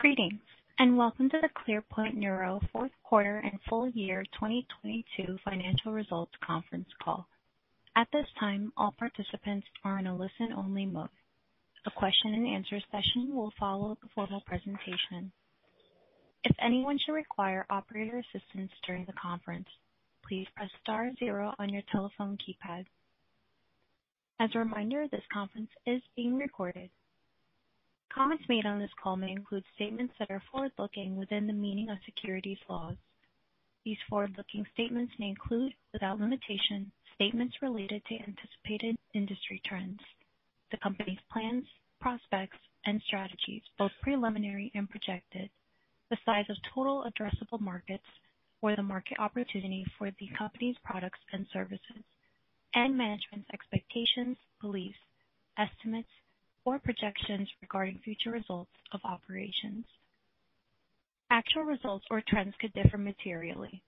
Greetings, and welcome to the ClearPoint Neuro fourth quarter and full year 2022 financial results conference call. At this time, all participants are in a listen-only mode. A question and answer session will follow the formal presentation. If anyone should require operator assistance during the conference, please press star zero on your telephone keypad. As a reminder, this conference is being recorded. Comments made on this call may include statements that are forward-looking within the meaning of securities laws. These forward-looking statements may include, without limitation, statements related to anticipated industry trends, the company's plans, prospects, and strategies, both preliminary and projected, the size of total addressable markets or the market opportunity for the company's products and services, and management's expectations, beliefs, estimates, or projections regarding future results of operations. Actual results or trends could differ materially.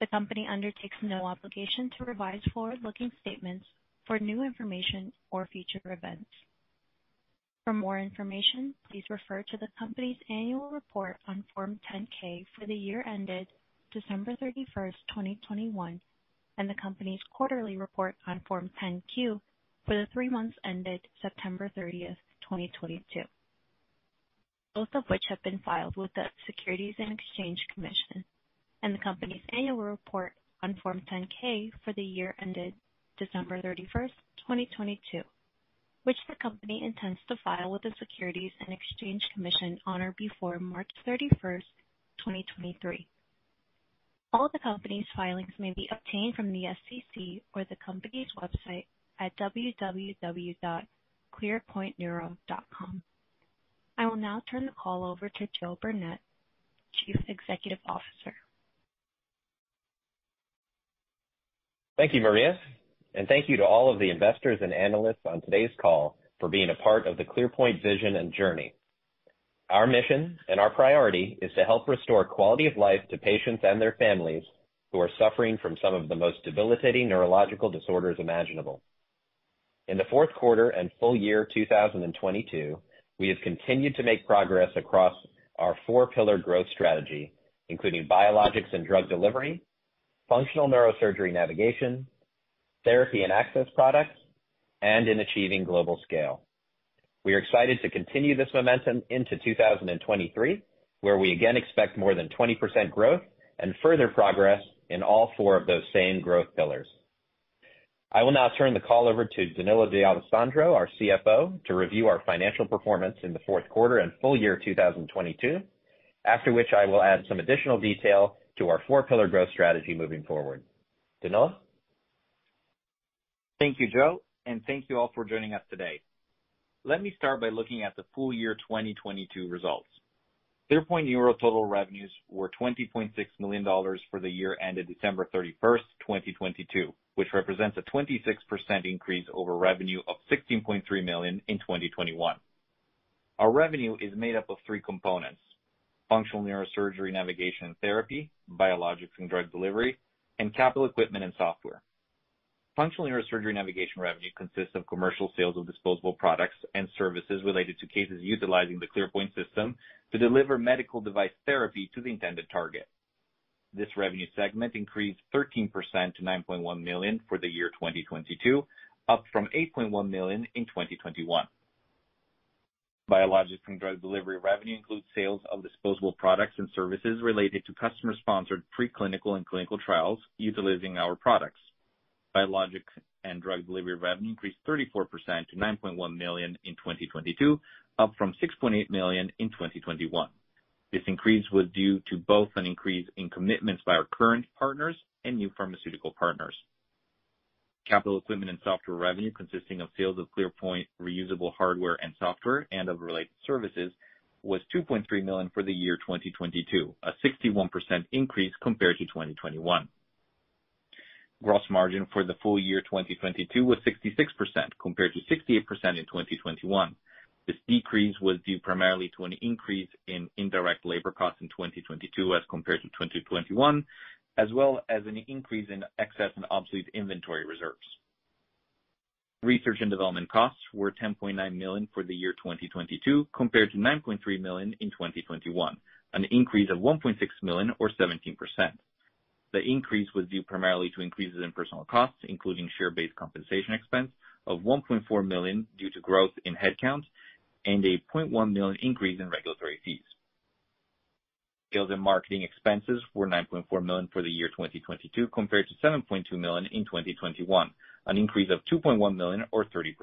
The company undertakes no obligation to revise forward-looking statements for new information or future events. For more information, please refer to the company's annual report on Form 10-K for the year ended December 31st, 2021, and the company's quarterly report on Form 10-Q for the 3 months ended September 30th, 2022, both of which have been filed with the Securities and Exchange Commission, and the company's annual report on Form 10-K for the year ended December 31st, 2022, which the company intends to file with the Securities and Exchange Commission on or before March 31st, 2023. All the company's filings may be obtained from the SEC or the company's website at www.clearpointneuro.com. I will now turn the call over to Joe Burnett, Chief Executive Officer. Thank you, Maria, and thank you to all of the investors and analysts on today's call for being a part of the ClearPoint vision and journey. Our mission and our priority is to help restore quality of life to patients and their families who are suffering from some of the most debilitating neurological disorders imaginable. In the fourth quarter and full year 2022, we have continued to make progress across our four-pillar growth strategy, including biologics and drug delivery, functional neurosurgery navigation, therapy and access products, and in achieving global scale. We are excited to continue this momentum into 2023, where we again expect more than 20% growth and further progress in all four of those same growth pillars. I will now turn the call over to Danilo D'Alessandro, our CFO, to review our financial performance in the fourth quarter and full year 2022, after which I will add some additional detail to our four-pillar growth strategy moving forward. Danilo? Thank you, Joe, and thank you all for joining us today. Let me start by looking at the full year 2022 results. ClearPoint Neuro total revenues were $20.6 million for the year ended December 31st, 2022, which represents a 26% increase over revenue of $16.3 million in 2021. Our revenue is made up of three components: functional neurosurgery navigation and therapy, biologics and drug delivery, and capital equipment and software. Functional neurosurgery navigation revenue consists of commercial sales of disposable products and services related to cases utilizing the ClearPoint system to deliver medical device therapy to the intended target. This revenue segment increased 13% to $9.1 million for the year 2022, up from $8.1 million in 2021. Biologics and drug delivery revenue includes sales of disposable products and services related to customer-sponsored preclinical and clinical trials utilizing our products. Biologic and drug delivery revenue increased 34% to $9.1 million in 2022, up from $6.8 million in 2021. This increase was due to both an increase in commitments by our current partners and new pharmaceutical partners. Capital equipment and software revenue, consisting of sales of ClearPoint reusable hardware and software and of related services, was $2.3 million for the year 2022, a 61% increase compared to 2021. Gross margin for the full year 2022 was 66% compared to 68% in 2021. This decrease was due primarily to an increase in indirect labor costs in 2022 as compared to 2021, as well as an increase in excess and obsolete inventory reserves. Research and development costs were $10.9 million for the year 2022 compared to $9.3 million in 2021, an increase of $1.6 million or 17%. The increase was due primarily to increases in personnel costs, including share-based compensation expense of $1.4 million due to growth in headcount and a $0.1 million increase in regulatory fees. Sales and marketing expenses were $9.4 million for the year 2022 compared to $7.2 million in 2021, an increase of $2.1 million or 30%.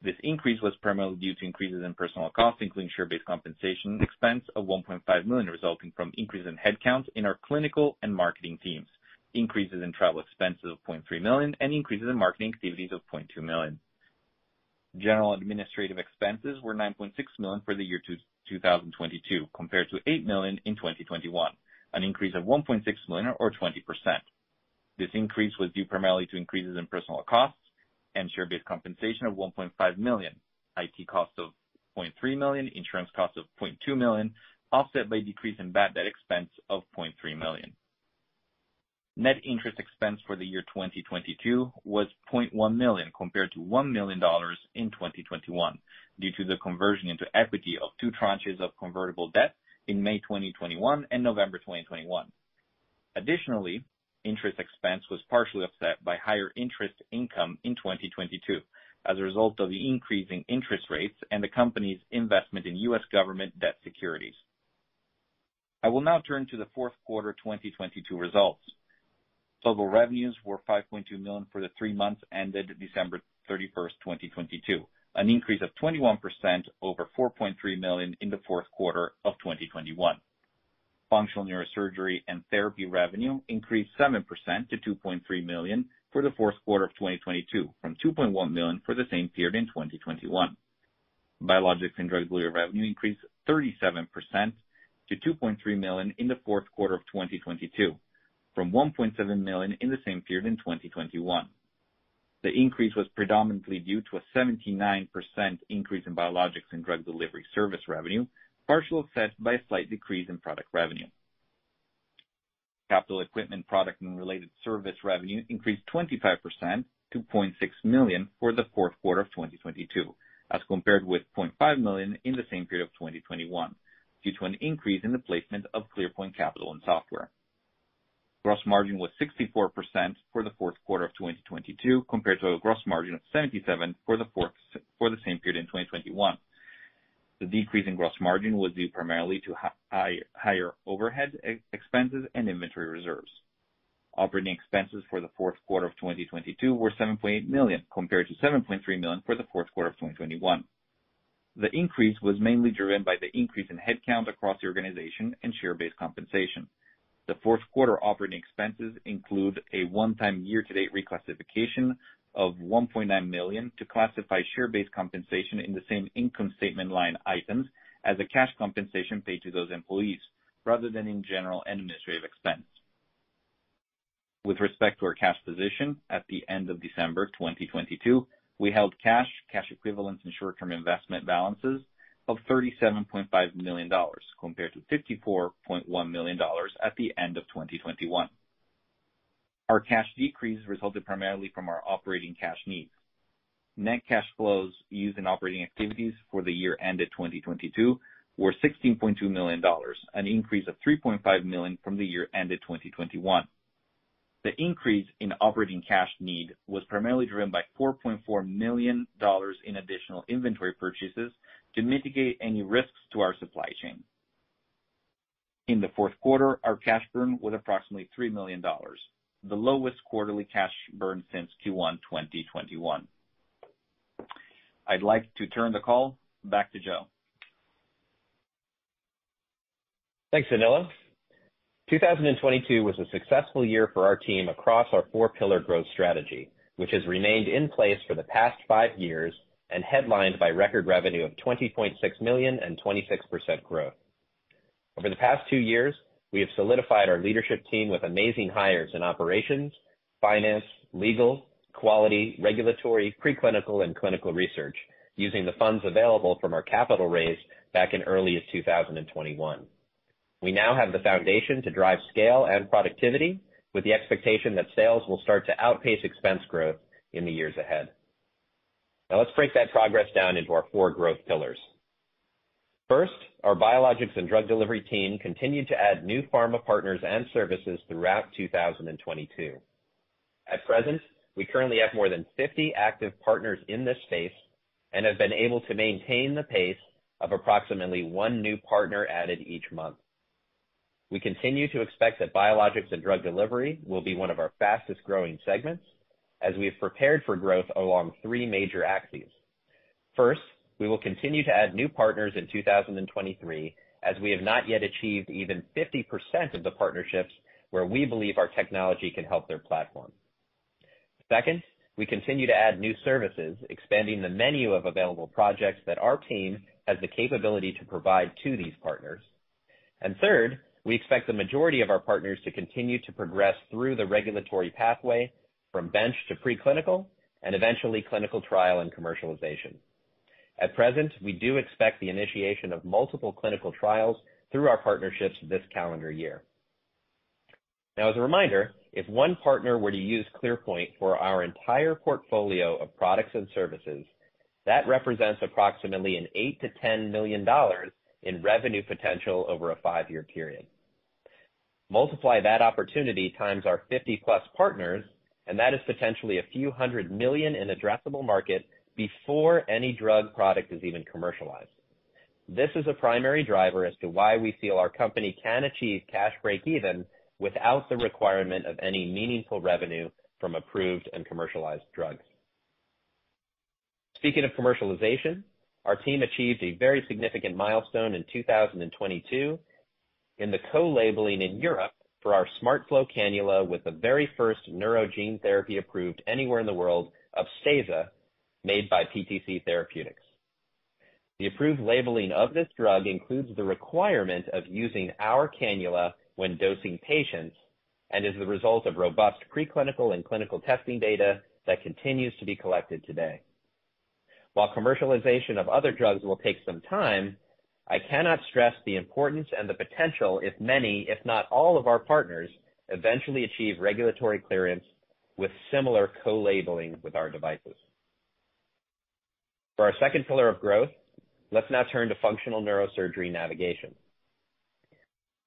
This increase was primarily due to increases in personnel costs, including share-based compensation expense of $1.5 million, resulting from increase in headcount in our clinical and marketing teams, increases in travel expenses of $0.3 million, and increases in marketing activities of $0.2 million. General administrative expenses were $9.6 million for the year 2022, compared to $8 million in 2021, an increase of $1.6 million or 20%. This increase was due primarily to increases in personnel costs and share-based compensation of $1.5 million, IT costs of $0.3 million, insurance costs of $0.2 million, offset by decrease in bad debt expense of $0.3 million. Net interest expense for the year 2022 was $0.1 million compared to $1 million in 2021 due to the conversion into equity of two tranches of convertible debt in May 2021 and November 2021. Additionally, interest expense was partially offset by higher interest income in 2022 as a result of the increasing interest rates and the company's investment in U.S. government debt securities. I will now turn to the fourth quarter 2022 results. Total revenues were $5.2 million for the 3 months ended December 31st, 2022, an increase of 21% over $4.3 million in the fourth quarter of 2021. Functional neurosurgery and therapy revenue increased 7% to $2.3 million for the fourth quarter of 2022 from $2.1 million for the same period in 2021. Biologics and drug delivery revenue increased 37% to $2.3 million in the fourth quarter of 2022 from $1.7 million in the same period in 2021. The increase was predominantly due to a 79% increase in biologics and drug delivery service revenue, partially offset by a slight decrease in product revenue. Capital equipment product and related service revenue increased 25% to $0.6 million for the fourth quarter of 2022, as compared with $0.5 million in the same period of 2021, due to an increase in the placement of ClearPoint capital and software. Gross margin was 64% for the fourth quarter of 2022, compared to a gross margin of 77% for the same period in 2021. The decrease in gross margin was due primarily to higher overhead expenses and inventory reserves. Operating expenses for the fourth quarter of 2022 were $7.8 million compared to $7.3 million for the fourth quarter of 2021. The increase was mainly driven by the increase in headcount across the organization and share-based compensation. The fourth quarter operating expenses include a one-time year-to-date reclassification of $1.9 million to classify share-based compensation in the same income statement line items as a cash compensation paid to those employees, rather than in general and administrative expense. With respect to our cash position, at the end of December 2022, we held cash, cash equivalents, and short-term investment balances of $37.5 million compared to $54.1 million at the end of 2021. Our cash decrease resulted primarily from our operating cash needs. Net cash flows used in operating activities for the year ended 2022 were $16.2 million, an increase of $3.5 million from the year ended 2021. The increase in operating cash need was primarily driven by $4.4 million in additional inventory purchases to mitigate any risks to our supply chain. In the fourth quarter, our cash burn was approximately $3 million, the lowest quarterly cash burn since Q1 2021. I'd like to turn the call back to Joe. Thanks, Danilo. 2022 was a successful year for our team across our four-pillar growth strategy, which has remained in place for the past 5 years and headlined by record revenue of $20.6 million and 26% growth. Over the past 2 years, we have solidified our leadership team with amazing hires in operations, finance, legal, quality, regulatory, preclinical, and clinical research, using the funds available from our capital raise back in early as 2021. We now have the foundation to drive scale and productivity with the expectation that sales will start to outpace expense growth in the years ahead. Now let's break that progress down into our four growth pillars. First, our biologics and drug delivery team continued to add new pharma partners and services throughout 2022. At present, we currently have more than 50 active partners in this space and have been able to maintain the pace of approximately one new partner added each month. We continue to expect that biologics and drug delivery will be one of our fastest growing segments as we have prepared for growth along three major axes. First, we will continue to add new partners in 2023 as we have not yet achieved even 50% of the partnerships where we believe our technology can help their platform. Second, we continue to add new services, expanding the menu of available projects that our team has the capability to provide to these partners. And third, we expect the majority of our partners to continue to progress through the regulatory pathway from bench to preclinical and eventually clinical trial and commercialization. At present, we do expect the initiation of multiple clinical trials through our partnerships this calendar year. Now, as a reminder, if one partner were to use ClearPoint for our entire portfolio of products and services, that represents approximately an $8 to $10 million in revenue potential over a 5-year period. Multiply that opportunity times our 50-plus partners, and that is potentially a few hundred million in addressable market before any drug product is even commercialized. This is a primary driver as to why we feel our company can achieve cash break-even without the requirement of any meaningful revenue from approved and commercialized drugs. Speaking of commercialization, our team achieved a very significant milestone in 2022 in the co-labeling in Europe for our SmartFlow cannula with the very first neuro gene therapy approved anywhere in the world, Upstaza, made by PTC Therapeutics. The approved labeling of this drug includes the requirement of using our cannula when dosing patients and is the result of robust preclinical and clinical testing data that continues to be collected today. While commercialization of other drugs will take some time, I cannot stress the importance and the potential if many, if not all of our partners eventually achieve regulatory clearance with similar co-labeling with our devices. For our second pillar of growth, let's now turn to functional neurosurgery navigation.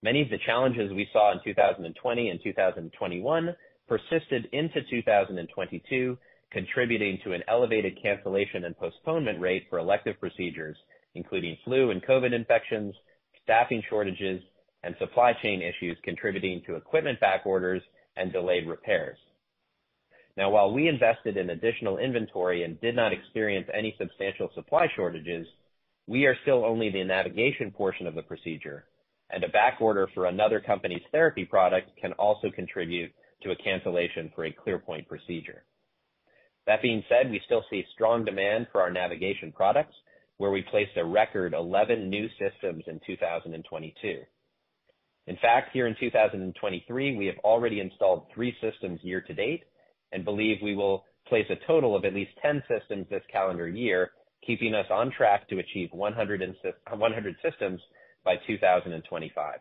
Many of the challenges we saw in 2020 and 2021 persisted into 2022, contributing to an elevated cancellation and postponement rate for elective procedures, including flu and COVID infections, staffing shortages, and supply chain issues contributing to equipment back orders and delayed repairs. Now, while we invested in additional inventory and did not experience any substantial supply shortages, we are still only the navigation portion of the procedure, and a back order for another company's therapy product can also contribute to a cancellation for a ClearPoint procedure. That being said, we still see strong demand for our navigation products, where we placed a record 11 new systems in 2022. In fact, here in 2023, we have already installed 3 systems year to date and believe we will place a total of at least 10 systems this calendar year, keeping us on track to achieve 100 systems by 2025.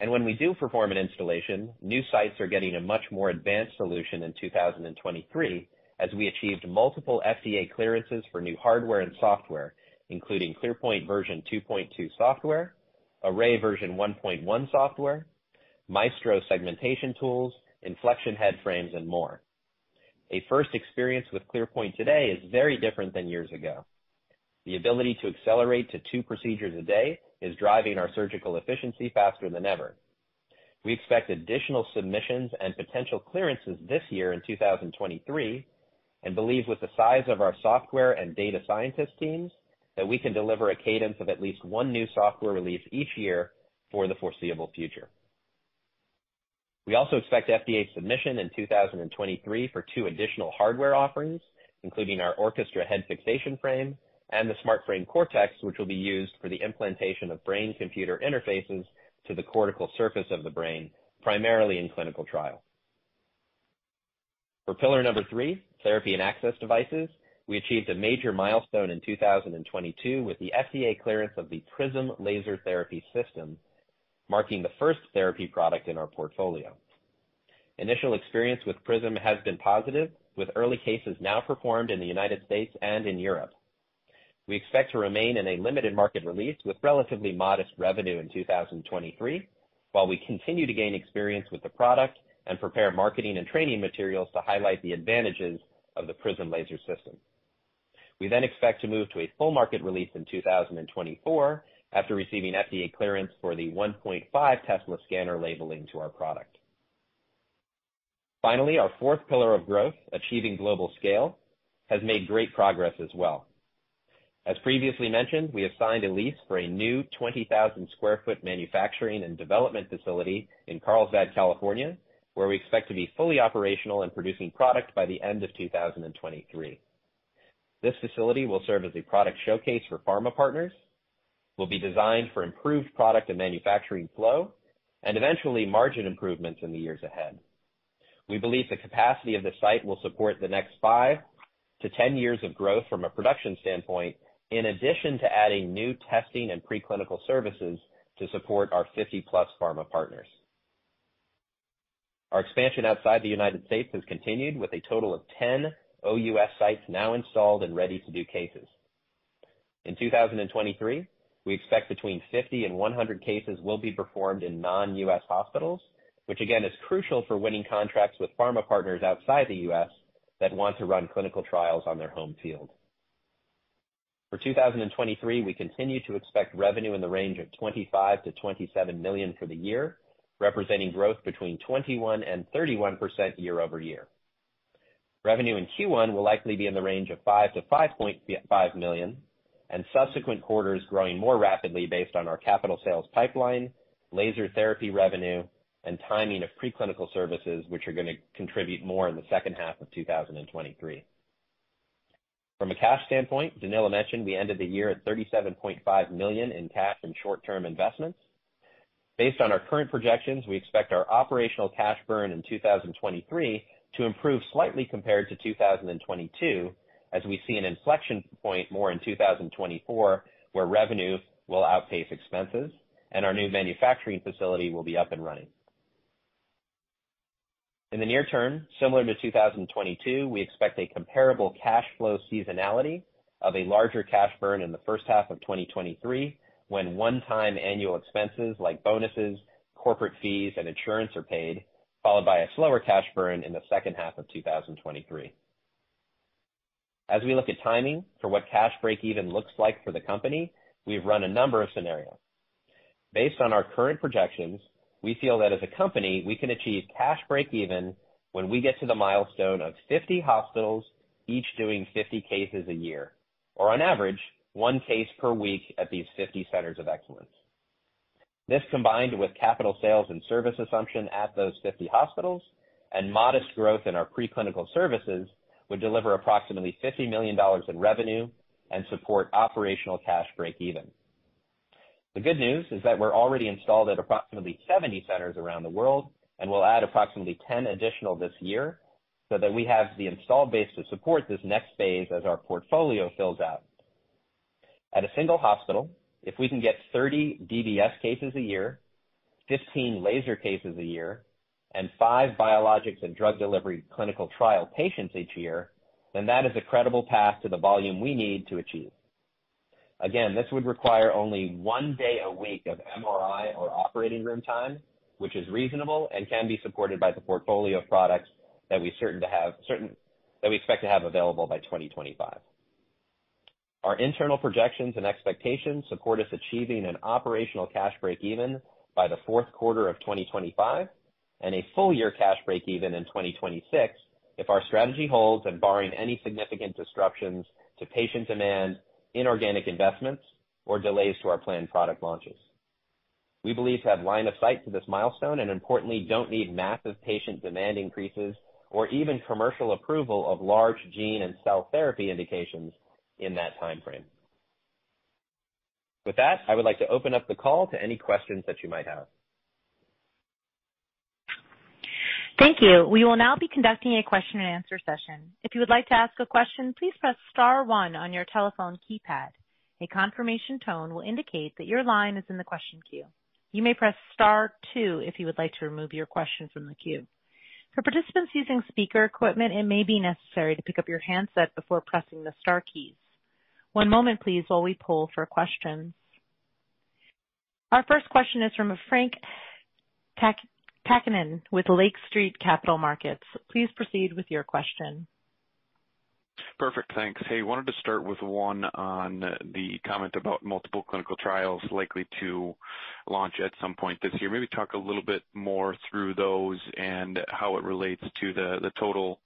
And when we do perform an installation, new sites are getting a much more advanced solution in 2023 as we achieved multiple FDA clearances for new hardware and software, including ClearPoint version 2.2 software, Array version 1.1 software, Maestro segmentation tools, Inflexion head frames, and more. A first experience with ClearPoint today is very different than years ago. The ability to accelerate to 2 procedures a day is driving our surgical efficiency faster than ever. We expect additional submissions and potential clearances this year in 2023 and believe with the size of our software and data scientist teams that we can deliver a cadence of at least 1 new software release each year for the foreseeable future. We also expect FDA submission in 2023 for 2 additional hardware offerings, including our Orchestra head fixation frame and the SmartFrame Cortex, which will be used for the implantation of brain-computer interfaces to the cortical surface of the brain, primarily in clinical trial. For pillar number 3, therapy and access devices, we achieved a major milestone in 2022 with the FDA clearance of the PRISM laser therapy system, marking the first therapy product in our portfolio. Initial experience with PRISM has been positive, with early cases now performed in the United States and in Europe. We expect to remain in a limited market release with relatively modest revenue in 2023, while we continue to gain experience with the product and prepare marketing and training materials to highlight the advantages of the PRISM laser system. We then expect to move to a full market release in 2024 after receiving FDA clearance for the 1.5 Tesla scanner labeling to our product. Finally, our fourth pillar of growth, achieving global scale, has made great progress as well. As previously mentioned, we have signed a lease for a new 20,000 square foot manufacturing and development facility in Carlsbad, California, where we expect to be fully operational and producing product by the end of 2023. This facility will serve as a product showcase for pharma partners, will be designed for improved product and manufacturing flow, and eventually margin improvements in the years ahead. We believe the capacity of the site will support the next 5 to 10 years of growth from a production standpoint, in addition to adding new testing and preclinical services to support our 50-plus pharma partners. Our expansion outside the United States has continued with a total of 10 OUS sites now installed and ready to do cases. In 2023, we expect between 50 and 100 cases will be performed in non-US hospitals, which again is crucial for winning contracts with pharma partners outside the US that want to run clinical trials on their home field. For 2023, we continue to expect revenue in the range of $25 to $27 million for the year, representing growth between 21 and 31% year over year. Revenue in Q1 will likely be in the range of $5 to $5.5 million, and subsequent quarters growing more rapidly based on our capital sales pipeline, laser therapy revenue, and timing of preclinical services, which are going to contribute more in the second half of 2023. From a cash standpoint, Danilo mentioned we ended the year at $37.5 million in cash and short-term investments. Based on our current projections, we expect our operational cash burn in 2023 to improve slightly compared to 2022, as we see an inflection point more in 2024, where revenue will outpace expenses, and our new manufacturing facility will be up and running. In the near term, similar to 2022, we expect a comparable cash flow seasonality of a larger cash burn in the first half of 2023, when one-time annual expenses like bonuses, corporate fees, and insurance are paid, followed by a slower cash burn in the second half of 2023. As we look at timing for what cash break-even looks like for the company, we've run a number of scenarios. Based on our current projections, we feel that as a company, we can achieve cash break-even when we get to the milestone of 50 hospitals, each doing 50 cases a year, or on average, one case per week at these 50 centers of excellence. This, combined with capital sales and service assumption at those 50 hospitals and modest growth in our preclinical services, would deliver approximately $50 million in revenue and support operational cash break-even. The good news is that we're already installed at approximately 70 centers around the world, and we'll add approximately 10 additional this year, so that we have the installed base to support this next phase as our portfolio fills out. At a single hospital, if we can get 30 DBS cases a year, 15 laser cases a year, and 5 biologics and drug delivery clinical trial patients each year, then that is a credible path to the volume we need to achieve. Again, this would require only 1 day a week of MRI or operating room time, which is reasonable and can be supported by the portfolio of products that we expect to have available by 2025. Our internal projections and expectations support us achieving an operational cash break-even by the fourth quarter of 2025 and a full-year cash break-even in 2026 if our strategy holds and barring any significant disruptions to patient demand, inorganic investments, or delays to our planned product launches. We believe to have line of sight to this milestone and importantly don't need massive patient demand increases or even commercial approval of large gene and cell therapy indications in that time frame. With that, I would like to open up the call to any questions that you might have. Thank you. We will now be conducting a question and answer session. If you would like to ask a question, please press *1 on your telephone keypad. A confirmation tone will indicate that your line is in the question queue. You may press *2 if you would like to remove your question from the queue. For participants using speaker equipment, it may be necessary to pick up your handset before pressing the star keys. One moment, please, while we poll for questions. Our first question is from Frank Takkinen with Lake Street Capital Markets. Please proceed with your question. Perfect, thanks. Hey, wanted to start with one on the comment about multiple clinical trials likely to launch at some point this year. Maybe talk a little bit more through those and how it relates to the total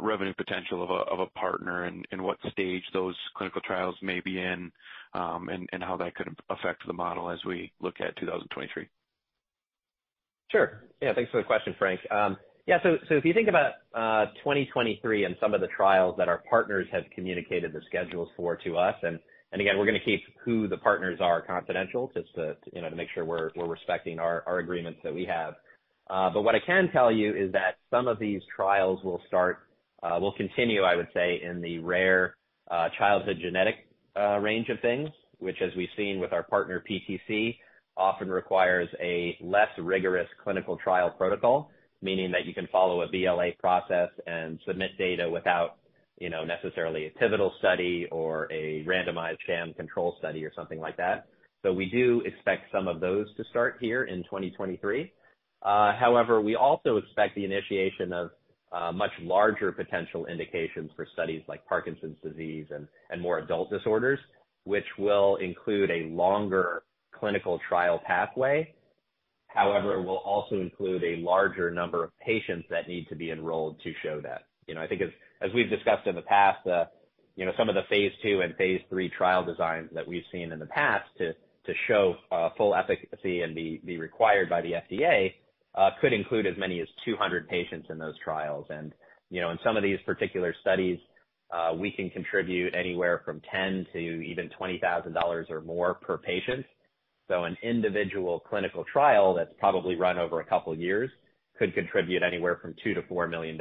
revenue potential of a partner and what stage those clinical trials may be in and how that could affect the model as we look at 2023. Sure. Yeah, thanks for the question, Frank. So if you think about 2023 and some of the trials that our partners have communicated the schedules for to us, and again, we're going to keep who the partners are confidential, just to make sure we're respecting our agreements that we have. But what I can tell you is that some of these trials will continue, I would say, in the rare childhood genetic range of things, which, as we've seen with our partner PTC, often requires a less rigorous clinical trial protocol, meaning that you can follow a BLA process and submit data without, necessarily a pivotal study or a randomized sham control study or something like that. So we do expect some of those to start here in 2023. However, we also expect the initiation of much larger potential indications for studies like Parkinson's disease and more adult disorders, which will include a longer clinical trial pathway. However, it will also include a larger number of patients that need to be enrolled to show that. I think as we've discussed in the past, some of the phase 2 and phase 3 trial designs that we've seen in the past to show full efficacy and be required by the FDA could include as many as 200 patients in those trials. And, in some of these particular studies, we can contribute anywhere from $10,000 to even $20,000 or more per patient. So an individual clinical trial that's probably run over a couple of years could contribute anywhere from $2 to $4 million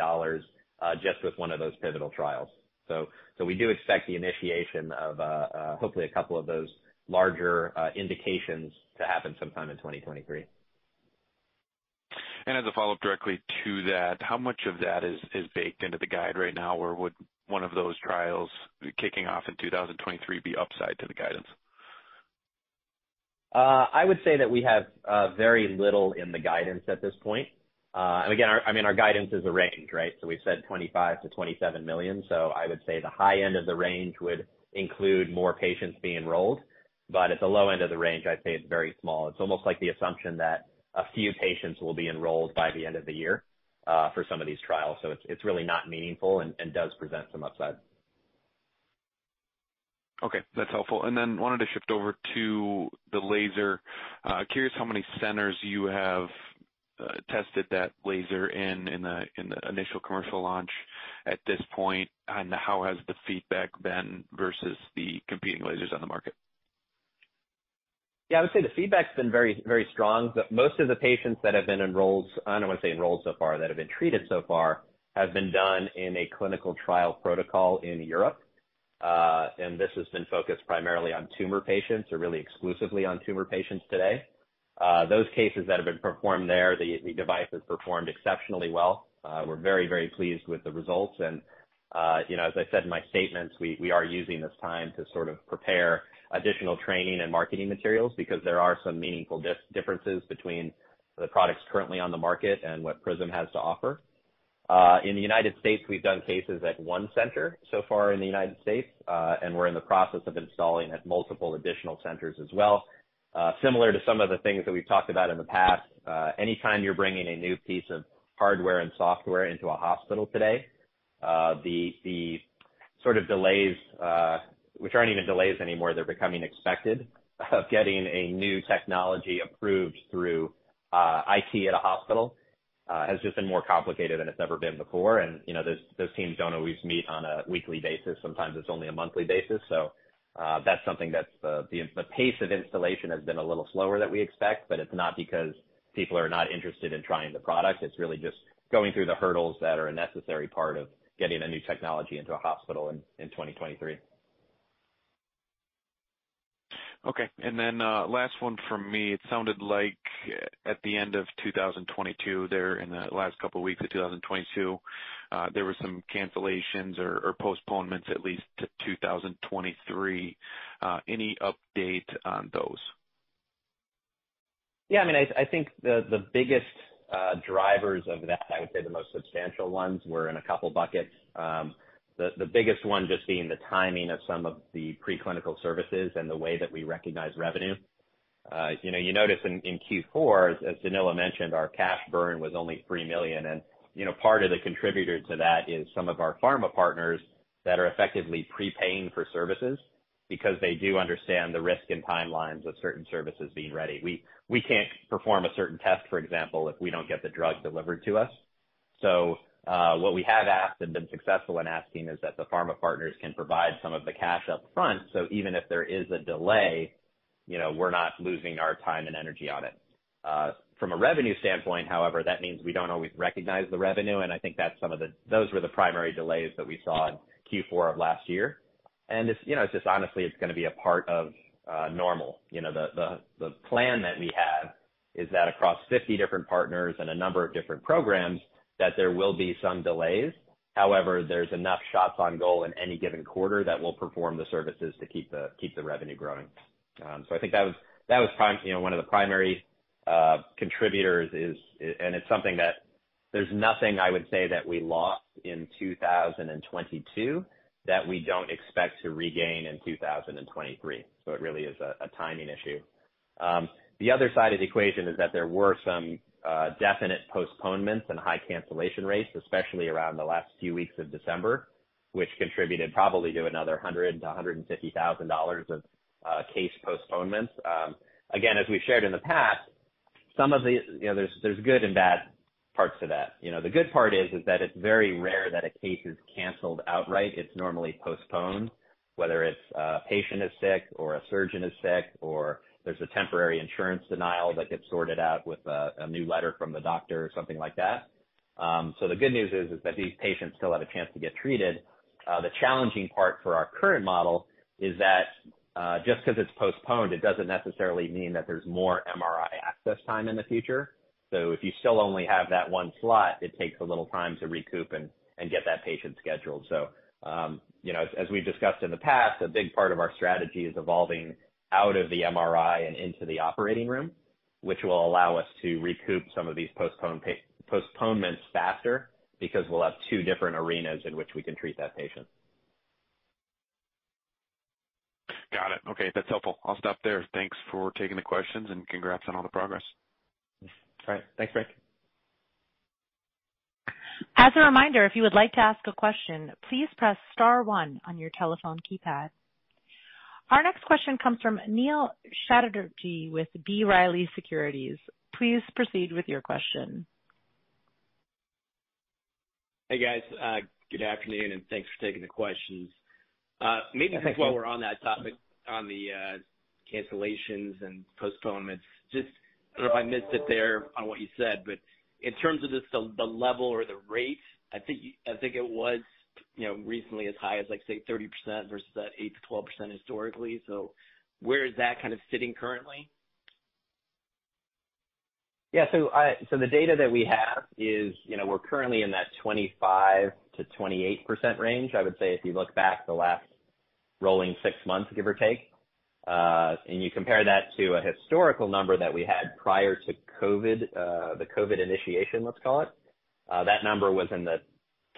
just with one of those pivotal trials. So we do expect the initiation of hopefully a couple of those larger indications to happen sometime in 2023. And as a follow-up directly to that, how much of that is baked into the guide right now, or would one of those trials kicking off in 2023 be upside to the guidance? I would say that we have very little in the guidance at this point. And again, our guidance is a range, right? So we've said 25 to 27 million. So I would say the high end of the range would include more patients being enrolled. But at the low end of the range, I'd say it's very small. It's almost like the assumption that a few patients will be enrolled by the end of the year for some of these trials. So it's really not meaningful and does present some upside. Okay, that's helpful. And then wanted to shift over to the laser. Curious how many centers you have tested that laser in the initial commercial launch at this point, and how has the feedback been versus the competing lasers on the market? Yeah, I would say the feedback's been very, very strong. Most of the patients that have been that have been treated so far, have been done in a clinical trial protocol in Europe. And this has been focused primarily on tumor patients, or really exclusively on tumor patients today. Those cases that have been performed there, the device has performed exceptionally well. We're very, very pleased with the results. And, as I said in my statements, we are using this time to sort of prepare additional training and marketing materials, because there are some meaningful differences between the products currently on the market and what PRISM has to offer. In the United States, we've done cases at one center so far in the United States, and we're in the process of installing at multiple additional centers as well. Similar to some of the things that we've talked about in the past, anytime you're bringing a new piece of hardware and software into a hospital today, the sort of delays, which aren't even delays anymore, they're becoming expected, of getting a new technology approved through IT at a hospital, has just been more complicated than it's ever been before. And, those teams don't always meet on a weekly basis. Sometimes it's only a monthly basis. So that's something that's the pace of installation has been a little slower than we expect, but it's not because people are not interested in trying the product. It's really just going through the hurdles that are a necessary part of getting a new technology into a hospital in 2023. Okay. And then last one from me. It sounded like at the end of 2022, there in the last couple of weeks of 2022, there were some cancellations or postponements at least to 2023. Any update on those? Yeah, I mean, I think the biggest drivers of that, I would say the most substantial ones, were in a couple buckets. The biggest one just being the timing of some of the preclinical services and the way that we recognize revenue. You notice in Q4, as Danilo mentioned, our cash burn was only $3 million. And, part of the contributor to that is some of our pharma partners that are effectively prepaying for services, because they do understand the risk and timelines of certain services being ready. We can't perform a certain test, for example, if we don't get the drug delivered to us. So what we have asked and been successful in asking is that the pharma partners can provide some of the cash up front, so even if there is a delay, we're not losing our time and energy on it. From a revenue standpoint, however, that means we don't always recognize the revenue, and I think that's those were the primary delays that we saw in Q4 of last year. And it's just honestly, it's going to be a part of normal. The plan that we have is that across 50 different partners and a number of different programs, that there will be some delays. However, there's enough shots on goal in any given quarter that will perform the services to keep the revenue growing. So I think that was one of the primary contributors is, and it's something that there's nothing I would say that we lost in 2022. That we don't expect to regain in 2023. So it really is a timing issue. The other side of the equation is that there were some definite postponements and high cancellation rates, especially around the last few weeks of December, which contributed probably to another $100,000 to $150,000 of case postponements. Again, as we've shared in the past, some of the, there's good and bad parts to that. The good part is that it's very rare that a case is canceled outright. It's normally postponed, whether it's a patient is sick or a surgeon is sick, or there's a temporary insurance denial that gets sorted out with a new letter from the doctor or something like that. So the good news is that these patients still have a chance to get treated. The challenging part for our current model is that just because it's postponed, it doesn't necessarily mean that there's more MRI access time in the future. So if you still only have that one slot, it takes a little time to recoup and get that patient scheduled. So, as we've discussed in the past, a big part of our strategy is evolving out of the MRI and into the operating room, which will allow us to recoup some of these postponements faster, because we'll have two different arenas in which we can treat that patient. Got it. Okay, that's helpful. I'll stop there. Thanks for taking the questions, and congrats on all the progress. All right. Thanks, Frank. As a reminder, if you would like to ask a question, please press *1 on your telephone keypad. Our next question comes from Neil Chatterjee with B. Riley Securities. Please proceed with your question. Hey, guys. Good afternoon, and thanks for taking the questions. Maybe just while we're on that topic, on the cancellations and postponements, just – I don't know if I missed it there on what you said, but in terms of just the level or the rate, I think it was, recently as high as like say 30% versus that 8 to 12% historically. So where is that kind of sitting currently? Yeah. So the data that we have is, we're currently in that 25 to 28% range. I would say if you look back the last rolling 6 months, give or take. And you compare that to a historical number that we had prior to COVID, the COVID initiation, let's call it, that number was in the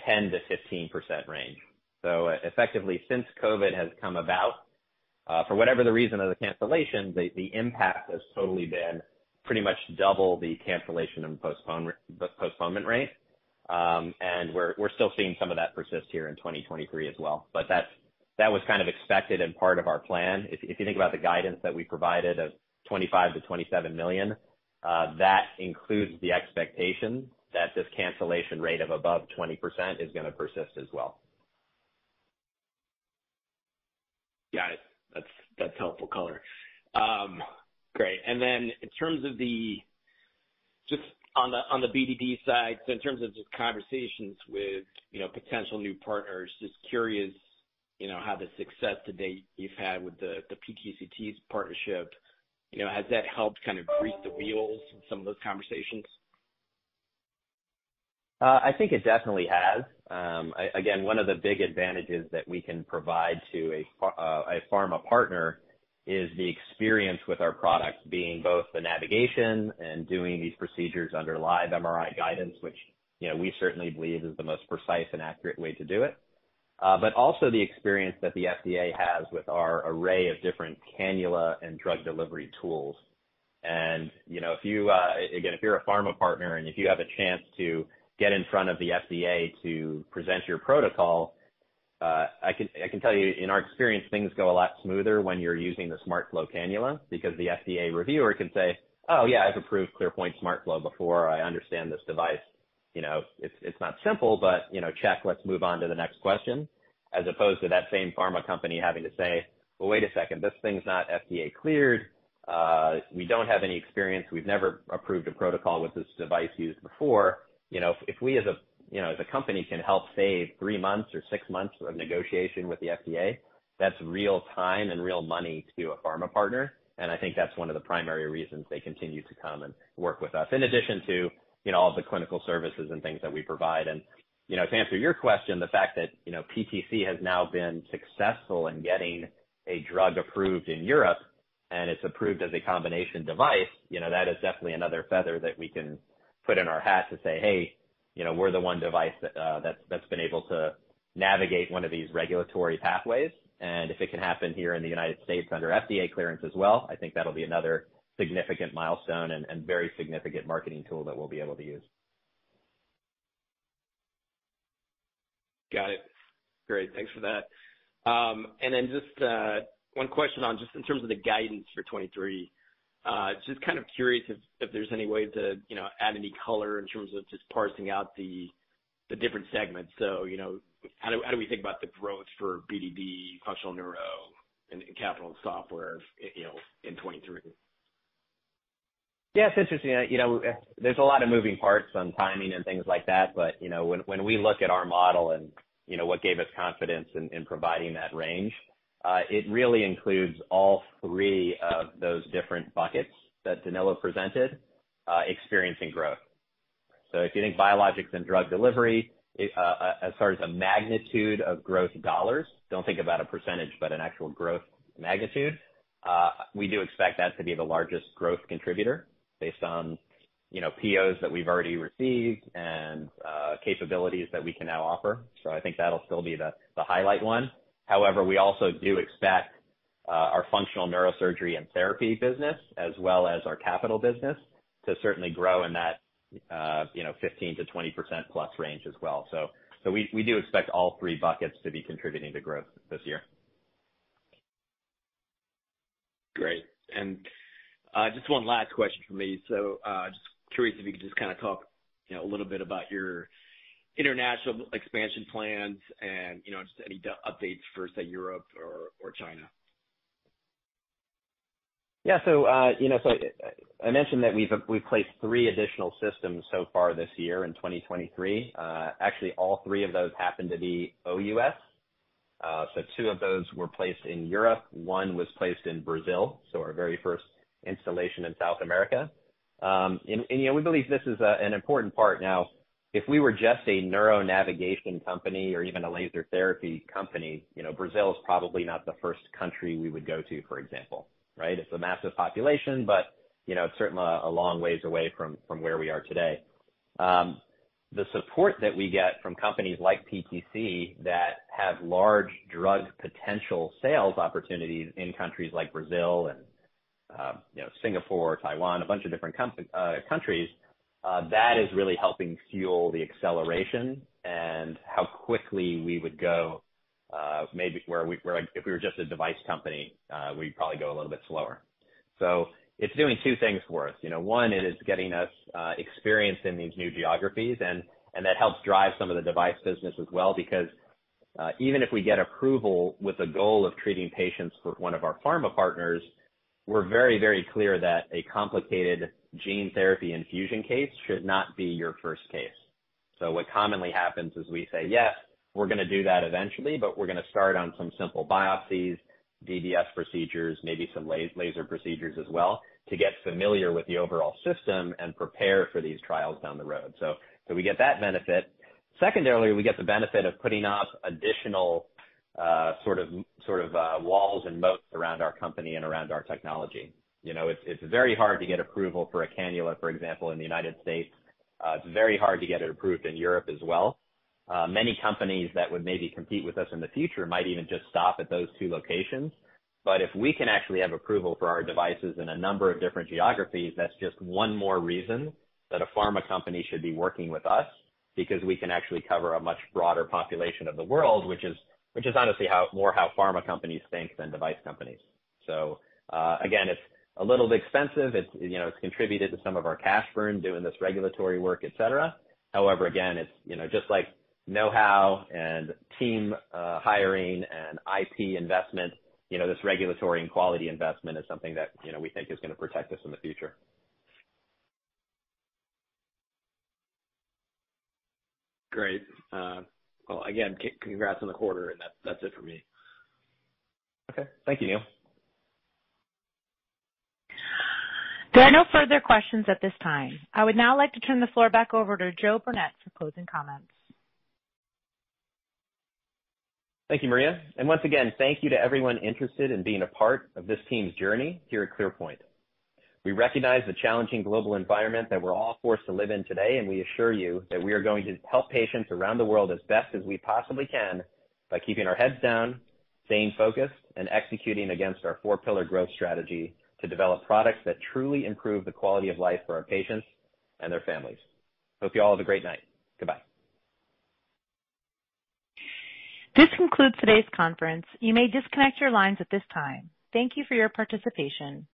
10 to 15% range. So effectively, since COVID has come about, for whatever the reason of the cancellation, the impact has totally been pretty much double the cancellation and postponement rate. And we're still seeing some of that persist here in 2023 as well. But that was kind of expected and part of our plan. If you think about the guidance that we provided of 25 to 27 million, that includes the expectation that this cancellation rate of above 20% is going to persist as well. Got it. That's helpful color. Great. And then in terms of on the BDD side, so in terms of just conversations with potential new partners, just curious how the success to date you've had with the PTCT's partnership, has that helped kind of grease the wheels in some of those conversations? I think it definitely has. Again, one of the big advantages that we can provide to a pharma partner is the experience with our product, being both the navigation and doing these procedures under live MRI guidance, which we certainly believe is the most precise and accurate way to do it. But also the experience that the FDA has with our array of different cannula and drug delivery tools. And, if you, again, if you're a pharma partner and if you have a chance to get in front of the FDA to present your protocol, I can tell you in our experience, things go a lot smoother when you're using the SmartFlow cannula, because the FDA reviewer can say, oh yeah, I've approved ClearPoint SmartFlow before, I understand this device. It's not simple, but, check, let's move on to the next question, as opposed to that same pharma company having to say, well, wait a second, this thing's not FDA cleared. We don't have any experience. We've never approved a protocol with this device used before. If we as a, as a company can help save 3 months or 6 months of negotiation with the FDA, that's real time and real money to a pharma partner. And I think that's one of the primary reasons they continue to come and work with us, in addition to, all the clinical services and things that we provide. And, to answer your question, the fact that, PTC has now been successful in getting a drug approved in Europe, and it's approved as a combination device, that is definitely another feather that we can put in our hat to say, hey, we're the one device that, that's been able to navigate one of these regulatory pathways. And if it can happen here in the United States under FDA clearance as well, I think that'll be another significant milestone and very significant marketing tool that we'll be able to use. Got it. Great. Thanks for that. And then just one question on just in terms of the guidance for 23. Just kind of curious if there's any way to, add any color in terms of just parsing out the different segments. So, how do we think about the growth for BDD, functional neuro, and capital software, in 23? Yeah, it's interesting. There's a lot of moving parts on timing and things like that. But, when we look at our model and, what gave us confidence in providing that range, it really includes all three of those different buckets that Danilo presented, experiencing growth. So if you think biologics and drug delivery, as far as a magnitude of growth dollars, don't think about a percentage, but an actual growth magnitude, we do expect that to be the largest growth contributor based on, POs that we've already received and capabilities that we can now offer. So I think that'll still be the highlight one. However, we also do expect our functional neurosurgery and therapy business, as well as our capital business, to certainly grow in that 15 to 20% plus range as well. So we do expect all three buckets to be contributing to growth this year. Great. And just one last question for me. So just curious if you could just kind of talk, a little bit about your international expansion plans and, just any updates for, say, Europe or China? Yeah, so, so I mentioned that we've placed 3 additional systems so far this year in 2023. Actually, all 3 of those happen to be OUS. So 2 of those were placed in Europe. 1 was placed in Brazil, so our very first installation in South America. And we believe this is an important part now. If we were just a neuro navigation company or even a laser therapy company, Brazil is probably not the first country we would go to, for example, right? It's a massive population, but, it's certainly a long ways away from where we are today. The support that we get from companies like PTC that have large drug potential sales opportunities in countries like Brazil and, Singapore, Taiwan, a bunch of different countries, that is really helping fuel the acceleration and how quickly we would go. Maybe if we were just a device company, we'd probably go a little bit slower. So it's doing 2 things for us. One, it is getting us experience in these new geographies, and that helps drive some of the device business as well, because even if we get approval with the goal of treating patients for one of our pharma partners, we're very, very clear that a complicated gene therapy infusion case should not be your first case. So what commonly happens is we say, yes, We're going to do that eventually, but we're going to start on some simple biopsies, DBS procedures, maybe some laser procedures as well, to get familiar with the overall system and prepare for these trials down the road. So we get that benefit. Secondarily, we get the benefit of putting up additional sort of walls and moats around our company and around our technology. You know, it's very hard to get approval for a cannula, for example, in the United States. It's very hard to get it approved in Europe as well. Many companies that would maybe compete with us in the future might even just stop at those two locations. But if we can actually have approval for our devices in a number of different geographies, that's just one more reason that a pharma company should be working with us, because we can actually cover a much broader population of the world, which is honestly how pharma companies think than device companies. So again, it's a little bit expensive. It's, you know, it's contributed to some of our cash burn doing this regulatory work, et cetera. However, again, it's, you know, just like know-how and team hiring and IP investment, you know, this regulatory and quality investment is something that, you know, we think is going to protect us in the future. Great. Well, again, congrats on the quarter, and that's it for me. Okay. Thank you, Neil. There are no further questions at this time. I would now like to turn the floor back over to Joe Burnett for closing comments. Thank you, Maria. And once again, thank you to everyone interested in being a part of this team's journey here at ClearPoint. We recognize the challenging global environment that we're all forced to live in today, and we assure you that we are going to help patients around the world as best as we possibly can by keeping our heads down, staying focused, and executing against our four-pillar growth strategy to develop products that truly improve the quality of life for our patients and their families. Hope you all have a great night. Goodbye. This concludes today's conference. You may disconnect your lines at this time. Thank you for your participation.